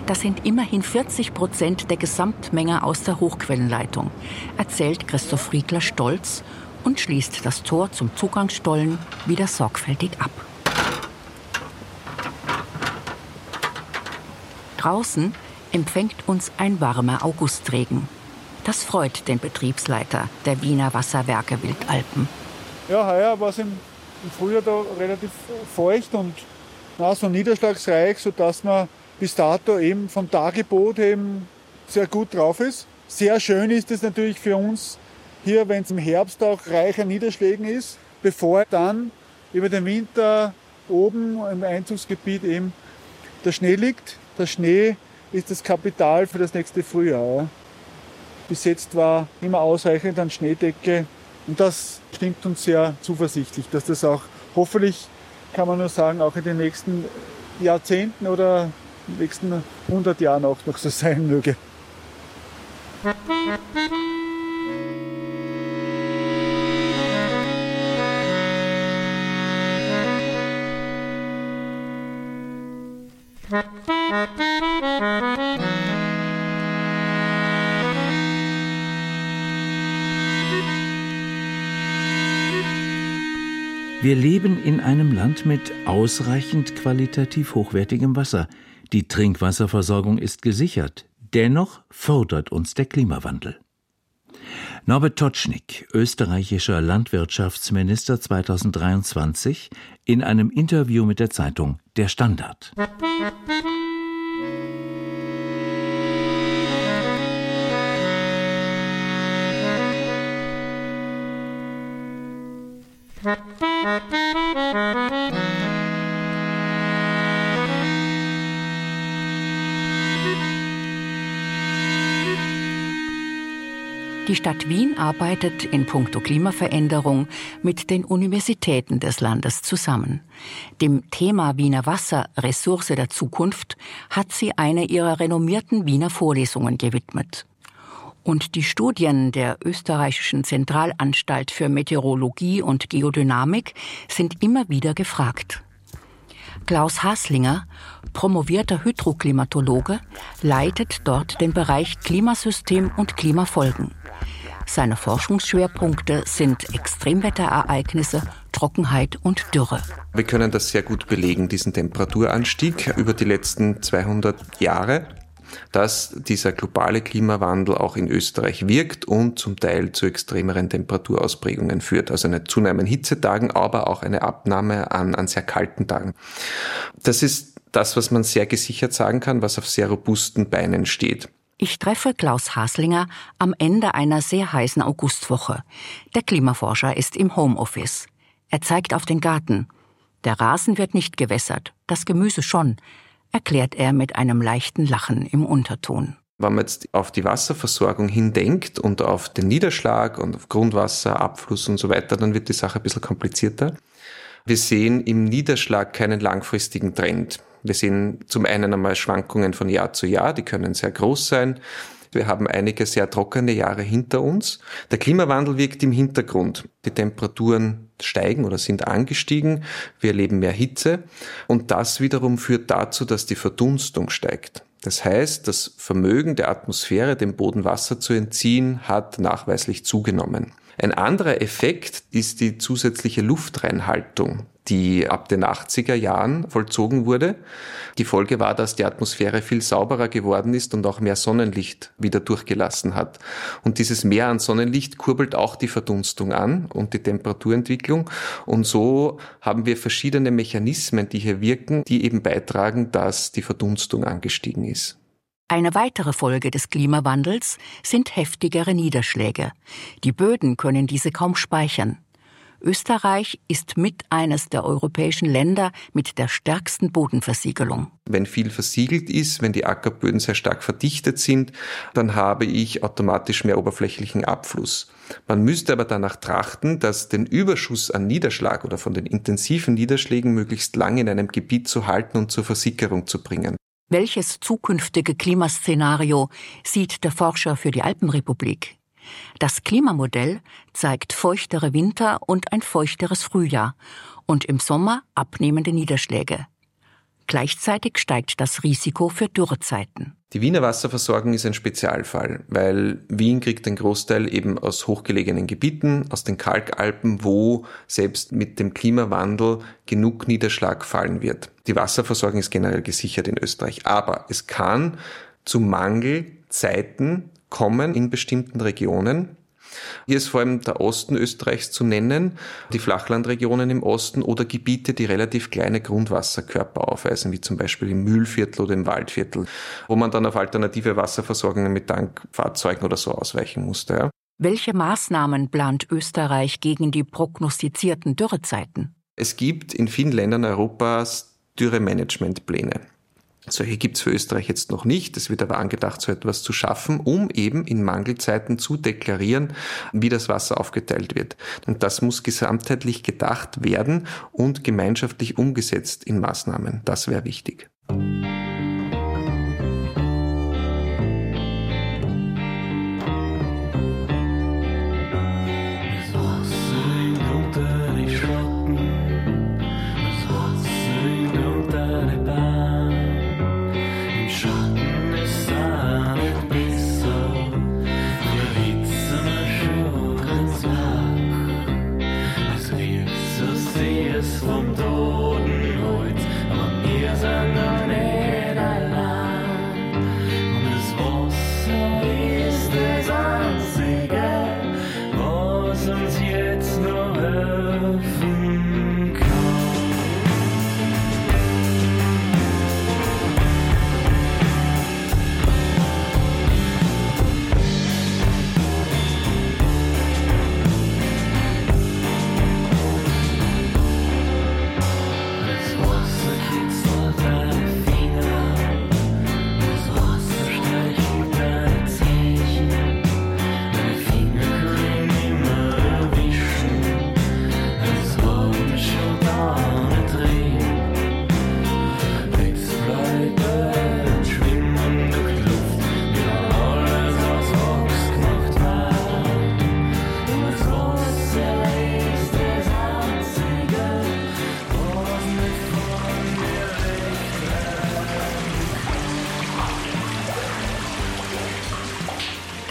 Das sind immerhin 40% der Gesamtmenge aus der Hochquellenleitung, erzählt Christoph Riegler stolz und schließt das Tor zum Zugangsstollen wieder sorgfältig ab. Draußen empfängt uns ein warmer Augustregen. Das freut den Betriebsleiter der Wiener Wasserwerke Wildalpen. Ja, heuer war es im Frühjahr da relativ feucht und nass und niederschlagsreich, sodass man bis dato eben vom Tagebot eben sehr gut drauf ist. Sehr schön ist es natürlich für uns, hier, wenn es im Herbst auch reich an Niederschlägen ist, bevor dann über den Winter oben im Einzugsgebiet eben der Schnee liegt. Der Schnee ist das Kapital für das nächste Frühjahr. Bis jetzt war immer ausreichend an Schneedecke und das stimmt uns sehr zuversichtlich, dass das auch hoffentlich, kann man nur sagen, auch in den nächsten Jahrzehnten oder in den nächsten 100 Jahren auch noch so sein möge. Wir leben in einem Land mit ausreichend qualitativ hochwertigem Wasser. Die Trinkwasserversorgung ist gesichert. Dennoch fördert uns der Klimawandel. Norbert Totschnik, österreichischer Landwirtschaftsminister 2023, in einem Interview mit der Zeitung Der Standard. Die Stadt Wien arbeitet in puncto Klimaveränderung mit den Universitäten des Landes zusammen. Dem Thema Wiener Wasser, Ressource der Zukunft, hat sie eine ihrer renommierten Wiener Vorlesungen gewidmet. Und die Studien der österreichischen Zentralanstalt für Meteorologie und Geodynamik sind immer wieder gefragt. Klaus Haslinger, promovierter Hydroklimatologe, leitet dort den Bereich Klimasystem und Klimafolgen. Seine Forschungsschwerpunkte sind Extremwetterereignisse, Trockenheit und Dürre. Wir können das sehr gut belegen, diesen Temperaturanstieg über die letzten 200 Jahre, dass dieser globale Klimawandel auch in Österreich wirkt und zum Teil zu extremeren Temperaturausprägungen führt. Also eine Zunahme an Hitzetagen, aber auch eine Abnahme an sehr kalten Tagen. Das ist das, was man sehr gesichert sagen kann, was auf sehr robusten Beinen steht. Ich treffe Klaus Haslinger am Ende einer sehr heißen Augustwoche. Der Klimaforscher ist im Homeoffice. Er zeigt auf den Garten. Der Rasen wird nicht gewässert, das Gemüse schon, erklärt er mit einem leichten Lachen im Unterton. Wenn man jetzt auf die Wasserversorgung hindenkt und auf den Niederschlag und auf Grundwasser, Abfluss und so weiter, dann wird die Sache ein bisschen komplizierter. Wir sehen im Niederschlag keinen langfristigen Trend. Wir sehen zum einen einmal Schwankungen von Jahr zu Jahr, die können sehr groß sein. Wir haben einige sehr trockene Jahre hinter uns. Der Klimawandel wirkt im Hintergrund. Die Temperaturen steigen oder sind angestiegen. Wir erleben mehr Hitze. Und das wiederum führt dazu, dass die Verdunstung steigt. Das heißt, das Vermögen der Atmosphäre, dem Boden Wasser zu entziehen, hat nachweislich zugenommen. Ein anderer Effekt ist die zusätzliche Luftreinhaltung, die ab den 80er Jahren vollzogen wurde. Die Folge war, dass die Atmosphäre viel sauberer geworden ist und auch mehr Sonnenlicht wieder durchgelassen hat. Und dieses Mehr an Sonnenlicht kurbelt auch die Verdunstung an und die Temperaturentwicklung. Und so haben wir verschiedene Mechanismen, die hier wirken, die eben beitragen, dass die Verdunstung angestiegen ist. Eine weitere Folge des Klimawandels sind heftigere Niederschläge. Die Böden können diese kaum speichern. Österreich ist mit eines der europäischen Länder mit der stärksten Bodenversiegelung. Wenn viel versiegelt ist, wenn die Ackerböden sehr stark verdichtet sind, dann habe ich automatisch mehr oberflächlichen Abfluss. Man müsste aber danach trachten, dass den Überschuss an Niederschlag oder von den intensiven Niederschlägen möglichst lange in einem Gebiet zu halten und zur Versickerung zu bringen. Welches zukünftige Klimaszenario sieht der Forscher für die Alpenrepublik? Das Klimamodell zeigt feuchtere Winter und ein feuchteres Frühjahr und im Sommer abnehmende Niederschläge. Gleichzeitig steigt das Risiko für Dürrezeiten. Die Wiener Wasserversorgung ist ein Spezialfall, weil Wien kriegt einen Großteil eben aus hochgelegenen Gebieten, aus den Kalkalpen, wo selbst mit dem Klimawandel genug Niederschlag fallen wird. Die Wasserversorgung ist generell gesichert in Österreich, aber es kann zu Mangelzeiten kommen in bestimmten Regionen. Hier ist vor allem der Osten Österreichs zu nennen, die Flachlandregionen im Osten oder Gebiete, die relativ kleine Grundwasserkörper aufweisen, wie zum Beispiel im Mühlviertel oder im Waldviertel, wo man dann auf alternative Wasserversorgungen mit Tankfahrzeugen oder so ausweichen musste. Ja. Welche Maßnahmen plant Österreich gegen die prognostizierten Dürrezeiten? Es gibt in vielen Ländern Europas Dürremanagementpläne. Solche gibt es für Österreich jetzt noch nicht. Es wird aber angedacht, so etwas zu schaffen, um eben in Mangelzeiten zu deklarieren, wie das Wasser aufgeteilt wird. Und das muss gesamtheitlich gedacht werden und gemeinschaftlich umgesetzt in Maßnahmen. Das wäre wichtig. See you.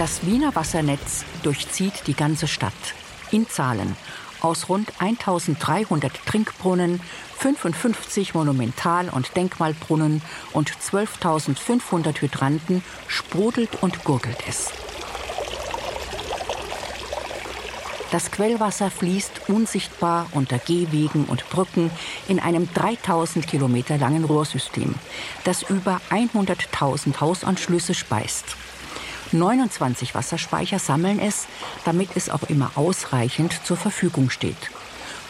Das Wiener Wassernetz durchzieht die ganze Stadt. In Zahlen. Aus rund 1300 Trinkbrunnen, 55 Monumental- und Denkmalbrunnen und 12.500 Hydranten sprudelt und gurgelt es. Das Quellwasser fließt unsichtbar unter Gehwegen und Brücken in einem 3000 Kilometer langen Rohrsystem, das über 100.000 Hausanschlüsse speist. 29 Wasserspeicher sammeln es, damit es auch immer ausreichend zur Verfügung steht.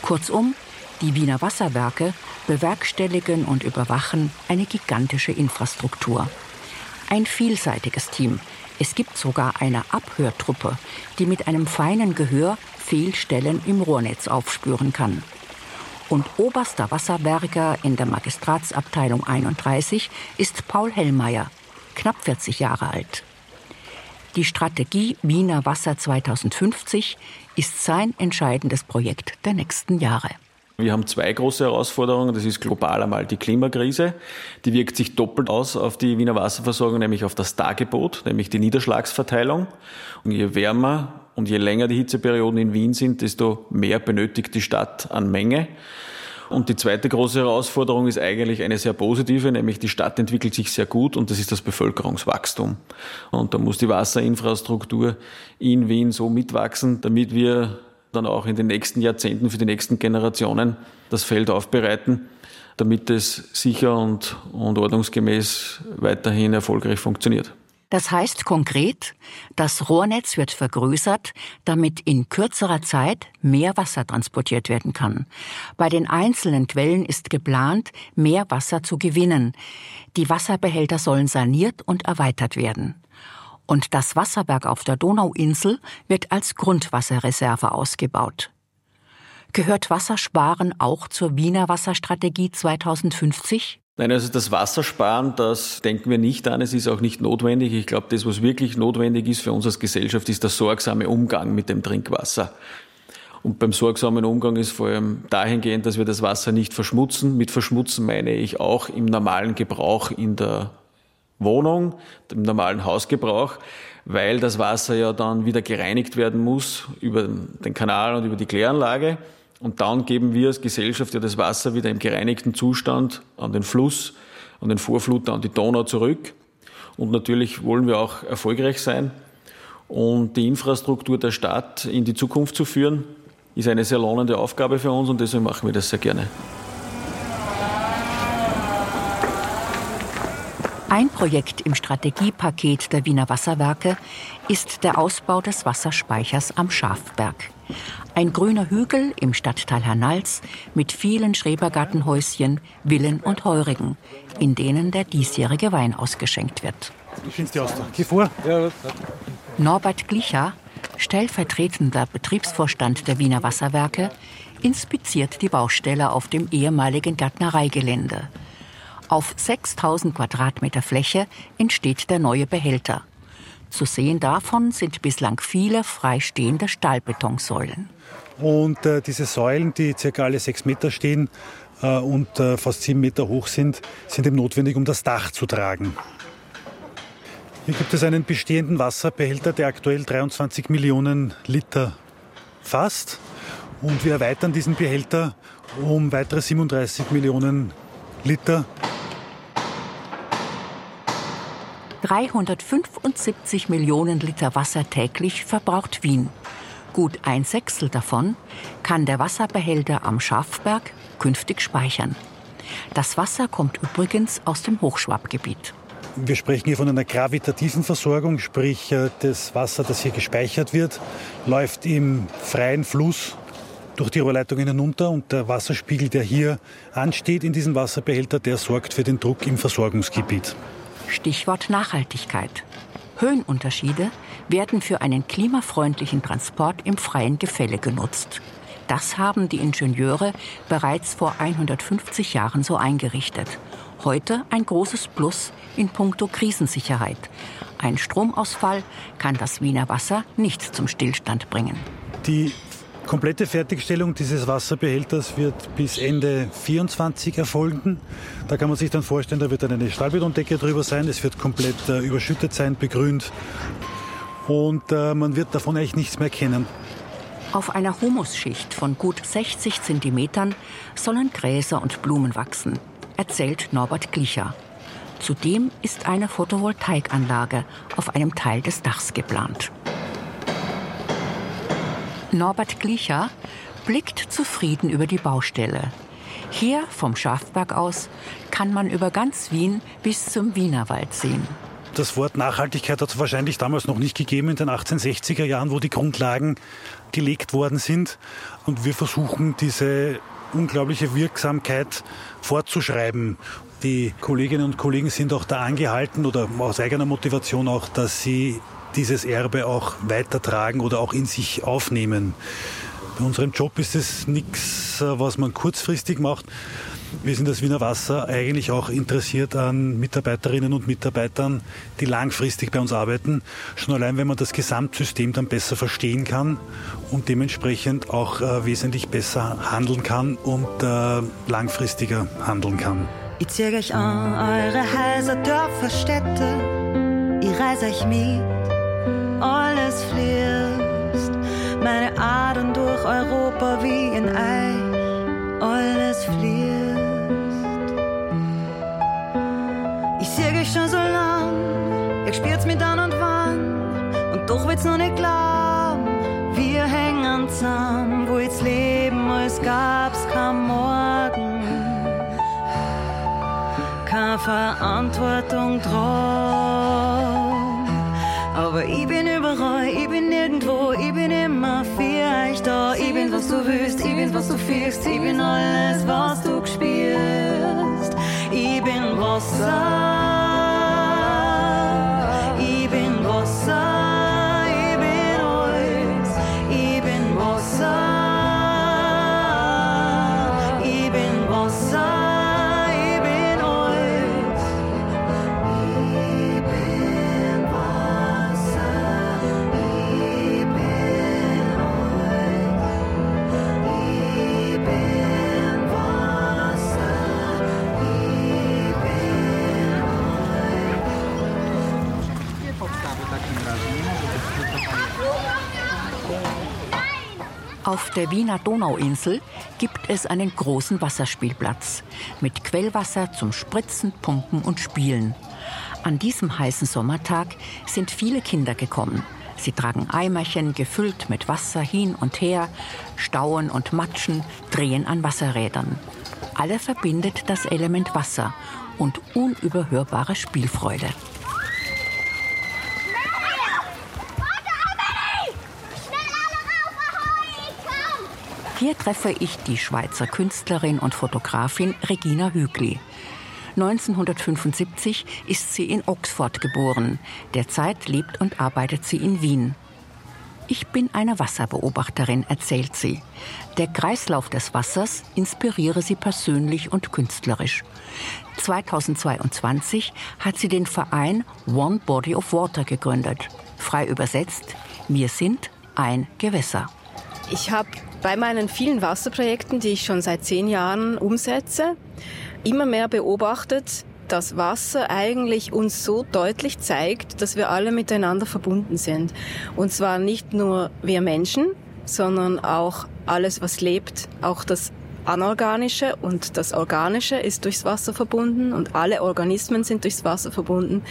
Kurzum, die Wiener Wasserwerke bewerkstelligen und überwachen eine gigantische Infrastruktur. Ein vielseitiges Team. Es gibt sogar eine Abhörtruppe, die mit einem feinen Gehör Fehlstellen im Rohrnetz aufspüren kann. Und oberster Wasserwerker in der Magistratsabteilung 31 ist Paul Hellmeier, knapp 40 Jahre alt. Die Strategie Wiener Wasser 2050 ist sein entscheidendes Projekt der nächsten Jahre. Wir haben zwei große Herausforderungen. Das ist global einmal die Klimakrise. Die wirkt sich doppelt aus auf die Wiener Wasserversorgung, nämlich auf das Dargebot, nämlich die Niederschlagsverteilung. Und je wärmer und je länger die Hitzeperioden in Wien sind, desto mehr benötigt die Stadt an Menge. Und die zweite große Herausforderung ist eigentlich eine sehr positive, nämlich die Stadt entwickelt sich sehr gut und das ist das Bevölkerungswachstum. Und da muss die Wasserinfrastruktur in Wien so mitwachsen, damit wir dann auch in den nächsten Jahrzehnten für die nächsten Generationen das Feld aufbereiten, damit es sicher und ordnungsgemäß weiterhin erfolgreich funktioniert. Das heißt konkret, das Rohrnetz wird vergrößert, damit in kürzerer Zeit mehr Wasser transportiert werden kann. Bei den einzelnen Quellen ist geplant, mehr Wasser zu gewinnen. Die Wasserbehälter sollen saniert und erweitert werden. Und das Wasserwerk auf der Donauinsel wird als Grundwasserreserve ausgebaut. Gehört Wassersparen auch zur Wiener Wasserstrategie 2050? Nein, also das Wassersparen, das denken wir nicht an, es ist auch nicht notwendig. Ich glaube, das, was wirklich notwendig ist für uns als Gesellschaft, ist der sorgsame Umgang mit dem Trinkwasser. Und beim sorgsamen Umgang ist vor allem dahingehend, dass wir das Wasser nicht verschmutzen. Mit verschmutzen meine ich auch im normalen Gebrauch in der Wohnung, dem normalen Hausgebrauch, weil das Wasser ja dann wieder gereinigt werden muss über den Kanal und über die Kläranlage. Und dann geben wir als Gesellschaft ja das Wasser wieder im gereinigten Zustand an den Fluss, an den Vorfluter, an die Donau zurück. Und natürlich wollen wir auch erfolgreich sein. Und die Infrastruktur der Stadt in die Zukunft zu führen, ist eine sehr lohnende Aufgabe für uns und deswegen machen wir das sehr gerne. Ein Projekt im Strategiepaket der Wiener Wasserwerke ist der Ausbau des Wasserspeichers am Schafberg. Ein grüner Hügel im Stadtteil Hernals mit vielen Schrebergartenhäuschen, Villen und Heurigen, in denen der diesjährige Wein ausgeschenkt wird. Norbert Glicher, stellvertretender Betriebsvorstand der Wiener Wasserwerke, inspiziert die Baustelle auf dem ehemaligen Gärtnereigelände. Auf 6.000 Quadratmeter Fläche entsteht der neue Behälter. Zu sehen davon sind bislang viele freistehende Stahlbetonsäulen. Und diese Säulen, die ca. alle 6 Meter stehen und fast 7 Meter hoch sind, sind eben notwendig, um das Dach zu tragen. Hier gibt es einen bestehenden Wasserbehälter, der aktuell 23 Millionen Liter fasst. Und wir erweitern diesen Behälter um weitere 37 Millionen Liter. 375 Millionen Liter Wasser täglich verbraucht Wien. Gut 1/6 davon kann der Wasserbehälter am Schafberg künftig speichern. Das Wasser kommt übrigens aus dem Hochschwabgebiet. Wir sprechen hier von einer gravitativen Versorgung, sprich das Wasser, das hier gespeichert wird, läuft im freien Fluss durch die Rohrleitungen hinunter und der Wasserspiegel, der hier ansteht in diesem Wasserbehälter, der sorgt für den Druck im Versorgungsgebiet. Stichwort Nachhaltigkeit. Höhenunterschiede werden für einen klimafreundlichen Transport im freien Gefälle genutzt. Das haben die Ingenieure bereits vor 150 Jahren so eingerichtet. Heute ein großes Plus in puncto Krisensicherheit. Ein Stromausfall kann das Wiener Wasser nicht zum Stillstand bringen. Die komplette Fertigstellung dieses Wasserbehälters wird bis Ende 2024 erfolgen. Da kann man sich dann vorstellen, da wird dann eine Stahlbetondecke drüber sein, es wird komplett überschüttet sein, begrünt. und man wird davon echt nichts mehr kennen. Auf einer Humusschicht von gut 60 Zentimetern sollen Gräser und Blumen wachsen, erzählt Norbert Glicher. Zudem ist eine Photovoltaikanlage auf einem Teil des Dachs geplant. Norbert Glicher blickt zufrieden über die Baustelle. Hier vom Schafberg aus kann man über ganz Wien bis zum Wienerwald sehen. Das Wort Nachhaltigkeit hat es wahrscheinlich damals noch nicht gegeben, in den 1860er Jahren, wo die Grundlagen gelegt worden sind. Und wir versuchen, diese unglaubliche Wirksamkeit fortzuschreiben. Die Kolleginnen und Kollegen sind auch da angehalten oder aus eigener Motivation auch, dass sie dieses Erbe auch weitertragen oder auch in sich aufnehmen. Bei unserem Job ist es nichts, was man kurzfristig macht. Wir sind als Wiener Wasser eigentlich auch interessiert an Mitarbeiterinnen und Mitarbeitern, die langfristig bei uns arbeiten. Schon allein, wenn man das Gesamtsystem dann besser verstehen kann und dementsprechend auch wesentlich besser handeln kann und langfristiger handeln kann. Ich zieh euch an, eure Häuser, Dörfer, Städte. Ich reise euch mit, alles fließt. Meine Adern durch Europa wie in euch, alles fließt. Ich sieg euch schon so lang, ich spür's mit an und wann, und doch will's noch nicht glauben, wir hängen zusammen, wo ich's Leben, als gab's kein Morgen, keine Verantwortung drauf. Aber ich bin überall, ich bin nirgendwo, ich bin immer für euch da, ich bin was du willst, ich bin was du fühlst, ich bin alles, was du spürst. Ich bin Wasser, ich bin Wasser, ich bin alles, ich bin Wasser, ich bin Wasser, ich bin alles, ich bin Wasser, ich bin alles, ich bin. Auf der Wiener Donauinsel gibt es einen großen Wasserspielplatz mit Quellwasser zum Spritzen, Pumpen und Spielen. An diesem heißen Sommertag sind viele Kinder gekommen. Sie tragen Eimerchen gefüllt mit Wasser hin und her, stauen und matschen, drehen an Wasserrädern. Alle verbindet das Element Wasser und unüberhörbare Spielfreude. Hier treffe ich die Schweizer Künstlerin und Fotografin Regina Hügli. 1975 ist sie in Oxford geboren. Derzeit lebt und arbeitet sie in Wien. Ich bin eine Wasserbeobachterin, erzählt sie. Der Kreislauf des Wassers inspiriere sie persönlich und künstlerisch. 2022 hat sie den Verein One Body of Water gegründet. Frei übersetzt, wir sind ein Gewässer. Ich habe bei meinen vielen Wasserprojekten, die ich schon seit 10 Jahren umsetze, immer mehr beobachtet, dass Wasser eigentlich uns so deutlich zeigt, dass wir alle miteinander verbunden sind. Und zwar nicht nur wir Menschen, sondern auch alles, was lebt. Auch das Anorganische und das Organische ist durchs Wasser verbunden und alle Organismen sind durchs Wasser verbunden.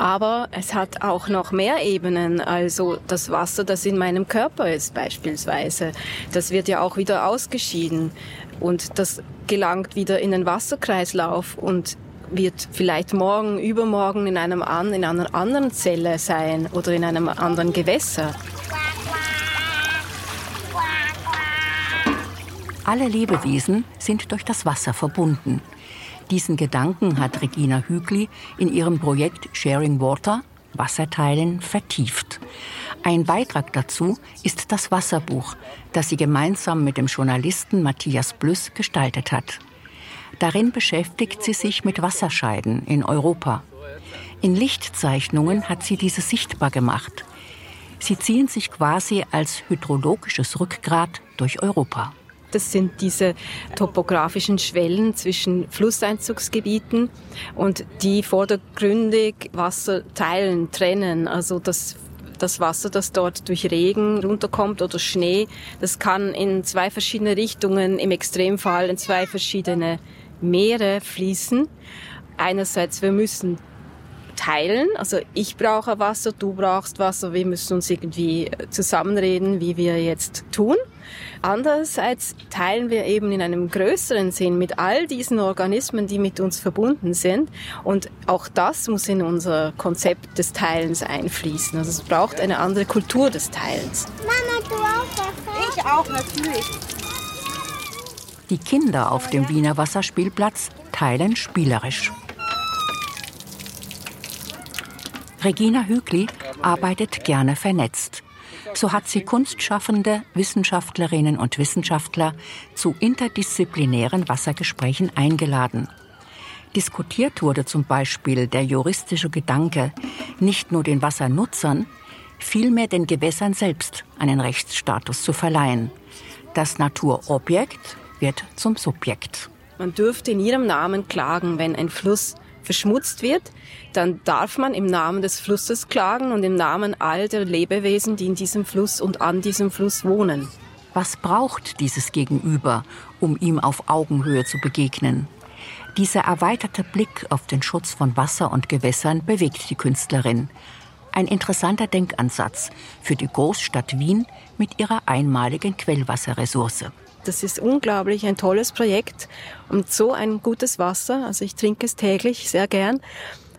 Aber es hat auch noch mehr Ebenen, also das Wasser, das in meinem Körper ist beispielsweise. Das wird ja auch wieder ausgeschieden und das gelangt wieder in den Wasserkreislauf und wird vielleicht morgen, übermorgen in einer anderen Zelle sein oder in einem anderen Gewässer. Alle Lebewesen sind durch das Wasser verbunden. Diesen Gedanken hat Regina Hügli in ihrem Projekt Sharing Water, Wasserteilen, vertieft. Ein Beitrag dazu ist das Wasserbuch, das sie gemeinsam mit dem Journalisten Matthias Blüss gestaltet hat. Darin beschäftigt sie sich mit Wasserscheiden in Europa. In Lichtzeichnungen hat sie diese sichtbar gemacht. Sie ziehen sich quasi als hydrologisches Rückgrat durch Europa. Das sind diese topografischen Schwellen zwischen Flusseinzugsgebieten und die vordergründig Wasser teilen, trennen. Also das das Wasser, das dort durch Regen runterkommt oder Schnee, das kann in zwei verschiedene Richtungen, im Extremfall in zwei verschiedene Meere fließen. Einerseits, wir müssen teilen, also ich brauche Wasser, du brauchst Wasser, wir müssen uns irgendwie zusammenreden, wie wir jetzt tun. Andererseits teilen wir eben in einem größeren Sinn mit all diesen Organismen, die mit uns verbunden sind, und auch das muss in unser Konzept des Teilens einfließen. Also es braucht eine andere Kultur des Teilens. Mama, du auch Wasser? Ich auch, natürlich. Die Kinder auf dem Wiener Wasserspielplatz teilen spielerisch. Regina Hügli arbeitet gerne vernetzt. So hat sie Kunstschaffende, Wissenschaftlerinnen und Wissenschaftler zu interdisziplinären Wassergesprächen eingeladen. Diskutiert wurde zum Beispiel der juristische Gedanke, nicht nur den Wassernutzern, vielmehr den Gewässern selbst einen Rechtsstatus zu verleihen. Das Naturobjekt wird zum Subjekt. Man dürfte in ihrem Namen klagen, wenn ein Fluss verschmutzt wird, dann darf man im Namen des Flusses klagen und im Namen all der Lebewesen, die in diesem Fluss und an diesem Fluss wohnen. Was braucht dieses Gegenüber, um ihm auf Augenhöhe zu begegnen? Dieser erweiterte Blick auf den Schutz von Wasser und Gewässern bewegt die Künstlerin. Ein interessanter Denkansatz für die Großstadt Wien mit ihrer einmaligen Quellwasserressource. Das ist unglaublich ein tolles Projekt und so ein gutes Wasser. Also ich trinke es täglich sehr gern.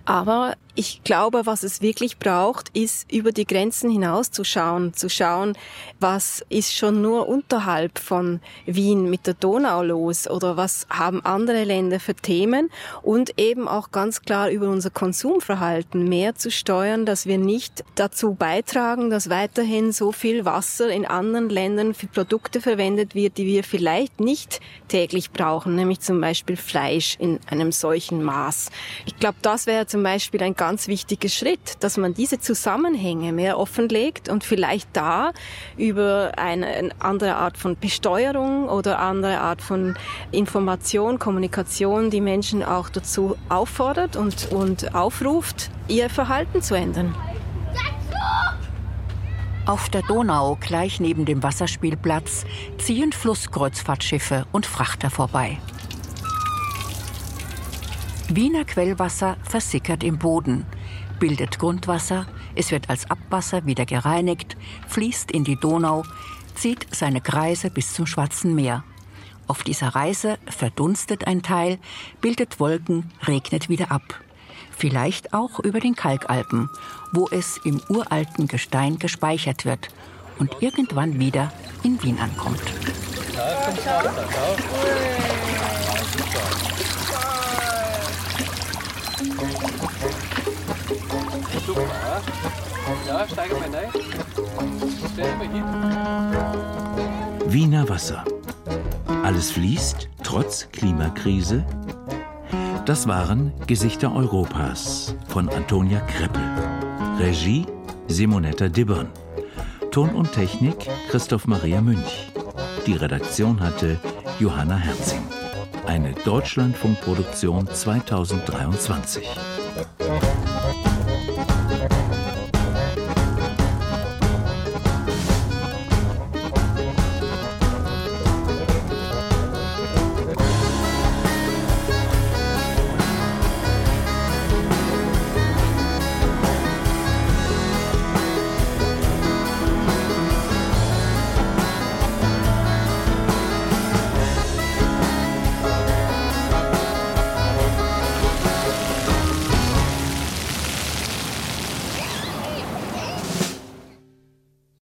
Aber ich glaube, was es wirklich braucht, ist, über die Grenzen hinaus zu schauen, was ist schon nur unterhalb von Wien mit der Donau los oder was haben andere Länder für Themen, und eben auch ganz klar über unser Konsumverhalten mehr zu steuern, dass wir nicht dazu beitragen, dass weiterhin so viel Wasser in anderen Ländern für Produkte verwendet wird, die wir vielleicht nicht täglich brauchen, nämlich zum Beispiel Fleisch in einem solchen Maß. Ich glaube, das wäre zum Beispiel ein ganz wichtiger Schritt, dass man diese Zusammenhänge mehr offenlegt und vielleicht da über eine andere Art von Besteuerung oder andere Art von Information, Kommunikation die Menschen auch dazu auffordert und aufruft, ihr Verhalten zu ändern. Auf der Donau, gleich neben dem Wasserspielplatz, ziehen Flusskreuzfahrtschiffe und Frachter vorbei. Wiener Quellwasser versickert im Boden, bildet Grundwasser, es wird als Abwasser wieder gereinigt, fließt in die Donau, zieht seine Kreise bis zum Schwarzen Meer. Auf dieser Reise verdunstet ein Teil, bildet Wolken, regnet wieder ab. Vielleicht auch über den Kalkalpen, wo es im uralten Gestein gespeichert wird und irgendwann wieder in Wien ankommt. Wiener Wasser. Alles fließt, trotz Klimakrise. Das waren Gesichter Europas von Antonia Kreppel. Regie Simonetta Dibbern. Ton und Technik Christoph Maria Münch. Die Redaktion hatte Johanna Herzing. Eine Deutschlandfunk-Produktion 2023.